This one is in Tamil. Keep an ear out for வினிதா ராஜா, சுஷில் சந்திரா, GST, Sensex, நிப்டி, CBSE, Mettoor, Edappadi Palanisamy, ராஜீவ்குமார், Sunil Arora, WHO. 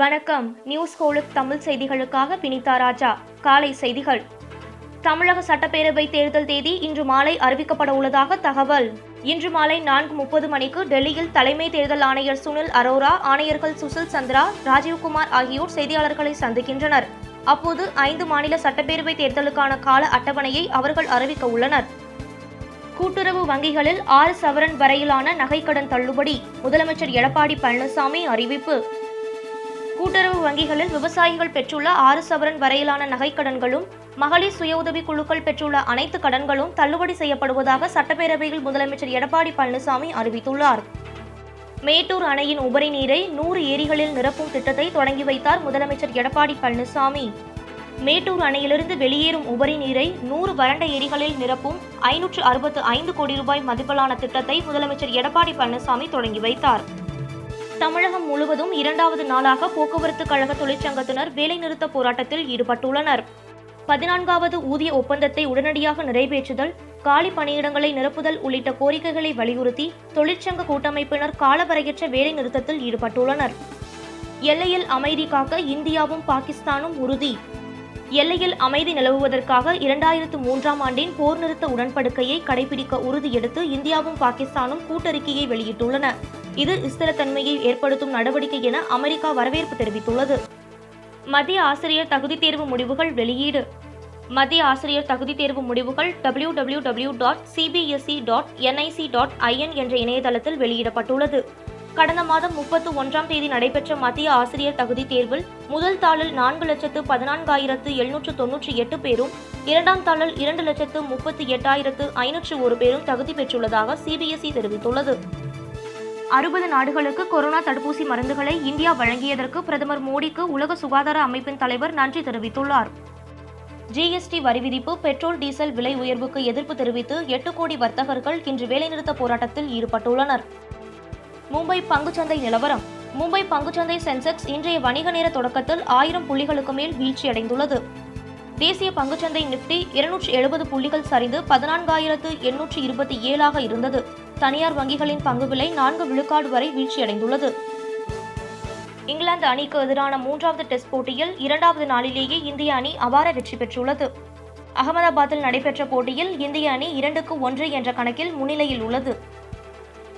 வணக்கம். நியூஸ் கோலுக்கு தமிழ் செய்திகளுக்காக வினிதா ராஜா. காலை செய்திகள். தமிழக சட்டப்பேரவை தேர்தல் தேதி இன்று மாலை அறிவிக்கப்பட உள்ளதாக தகவல். இன்று மாலை 4:30 மணிக்கு டெல்லியில் தலைமை தேர்தல் ஆணையர் சுனில் அரோரா, ஆணையர்கள் சுஷில் சந்திரா, ராஜீவ்குமார் ஆகியோர் செய்தியாளர்களை சந்திக்கின்றனர். அப்போது 5 மாநில சட்டப்பேரவை தேர்தலுக்கான கால அட்டவணையை அவர்கள் அறிவிக்க உள்ளனர். கூட்டுறவு வங்கிகளில் 6 சவரன் வரையிலான நகைக்கடன் தள்ளுபடி, முதலமைச்சர் எடப்பாடி பழனிசாமி அறிவிப்பு. கூட்டுறவு வங்கிகளில் விவசாயிகள் பெற்றுள்ள 6 சவரன் வரையிலான நகைக்கடன்களும் மகளிர் சுய உதவி குழுக்கள் பெற்றுள்ள அனைத்து கடன்களும் தள்ளுபடி செய்யப்படுவதாக சட்டப்பேரவையில் முதலமைச்சர் எடப்பாடி பழனிசாமி அறிவித்துள்ளார். மேட்டூர் அணையின் உபரி நீரை 100 ஏரிகளில் நிரப்பும் திட்டத்தை தொடங்கி வைத்தார் முதலமைச்சர் எடப்பாடி பழனிசாமி. மேட்டூர் அணையிலிருந்து வெளியேறும் உபரி நீரை 100 வறண்ட ஏரிகளில் நிரப்பும் 565 கோடி ரூபாய் மதிப்பிலான திட்டத்தை முதலமைச்சர் எடப்பாடி பழனிசாமி தொடங்கி வைத்தார். தமிழகம் முழுவதும் 2வது நாளாக போக்குவரத்து கழக தொழிற்சங்கத்தினர் வேலைநிறுத்த போராட்டத்தில் ஈடுபட்டுள்ளனர். 14வது ஊதிய ஒப்பந்தத்தை உடனடியாக நிறைவேற்றுதல், காலி பணியிடங்களை நிரப்புதல் உள்ளிட்ட கோரிக்கைகளை வலியுறுத்தி தொழிற்சங்க கூட்டமைப்பினர் காலவரையற்ற வேலைநிறுத்தத்தில் ஈடுபட்டுள்ளனர். எல்லையில் அமைதி காக்க இந்தியாவும் பாகிஸ்தானும் உறுதி. எல்லையில் அமைதி நிலவுவதற்காக 2003ஆம் ஆண்டின் போர் நிறுத்த உடன்படிக்கையை கடைபிடிக்க உறுதியெடுத்து இந்தியாவும் பாகிஸ்தானும் கூட்டறிக்கையை வெளியிட்டுள்ளன. இது ஸ்திரத்தன்மையை ஏற்படுத்தும் நடவடிக்கை என அமெரிக்கா வரவேற்பு தெரிவித்துள்ளது. மத்திய ஆசிரியர் தகுதித் தேர்வு முடிவுகள் வெளியீடு. மத்திய ஆசிரியர் தகுதித் தேர்வு முடிவுகள் www.cbse.nic.in என்ற இணையதளத்தில் வெளியிடப்பட்டுள்ளது. கடந்த மாதம் 31ஆம் தேதி நடைபெற்ற மத்திய ஆசிரியர் தகுதித் தேர்வில் முதல் தாளில் 4,14,798 பேரும், இரண்டாம் தாளில் 2,38,501 பேரும் தகுதி பெற்றுள்ளதாக CBSE தெரிவித்துள்ளது. 60 நாடுகளுக்கு கொரோனா தடுப்பூசி மருந்துகளை இந்தியா வழங்கியதற்கு பிரதமர் மோடிக்கு உலக சுகாதார அமைப்பின் தலைவர் நன்றி தெரிவித்துள்ளார். GST வரி விதிப்பு, பெட்ரோல் டீசல் விலை உயர்வுக்கு எதிர்ப்பு தெரிவித்து 8 கோடி வர்த்தகர்கள் இன்று வேலைநிறுத்த போராட்டத்தில் ஈடுபட்டுள்ளனர். மும்பை பங்குச்சந்தை நிலவரம். மும்பை பங்குச்சந்தை சென்செக்ஸ் இன்றைய வணிக நேர தொடக்கத்தில் 1000 புள்ளிகளுக்கு மேல் வீழ்ச்சியடைந்துள்ளது. தேசிய பங்குச்சந்தை நிப்டி 270 புள்ளிகள் சரிந்து 14,827ஆக இருந்தது. தனியார் வங்கிகளின் பங்கு விலை 4 விழுக்காடு வரை வீழ்ச்சியடைந்துள்ளது. இங்கிலாந்து அணிக்கு எதிரான 3வது டெஸ்ட் போட்டியில் 2வது நாளிலேயே இந்திய அணி அபார வெற்றி பெற்றுள்ளது. அகமதாபாத்தில் நடைபெற்ற போட்டியில் இந்திய அணி 2-1 என்ற கணக்கில் முன்னிலையில் உள்ளது.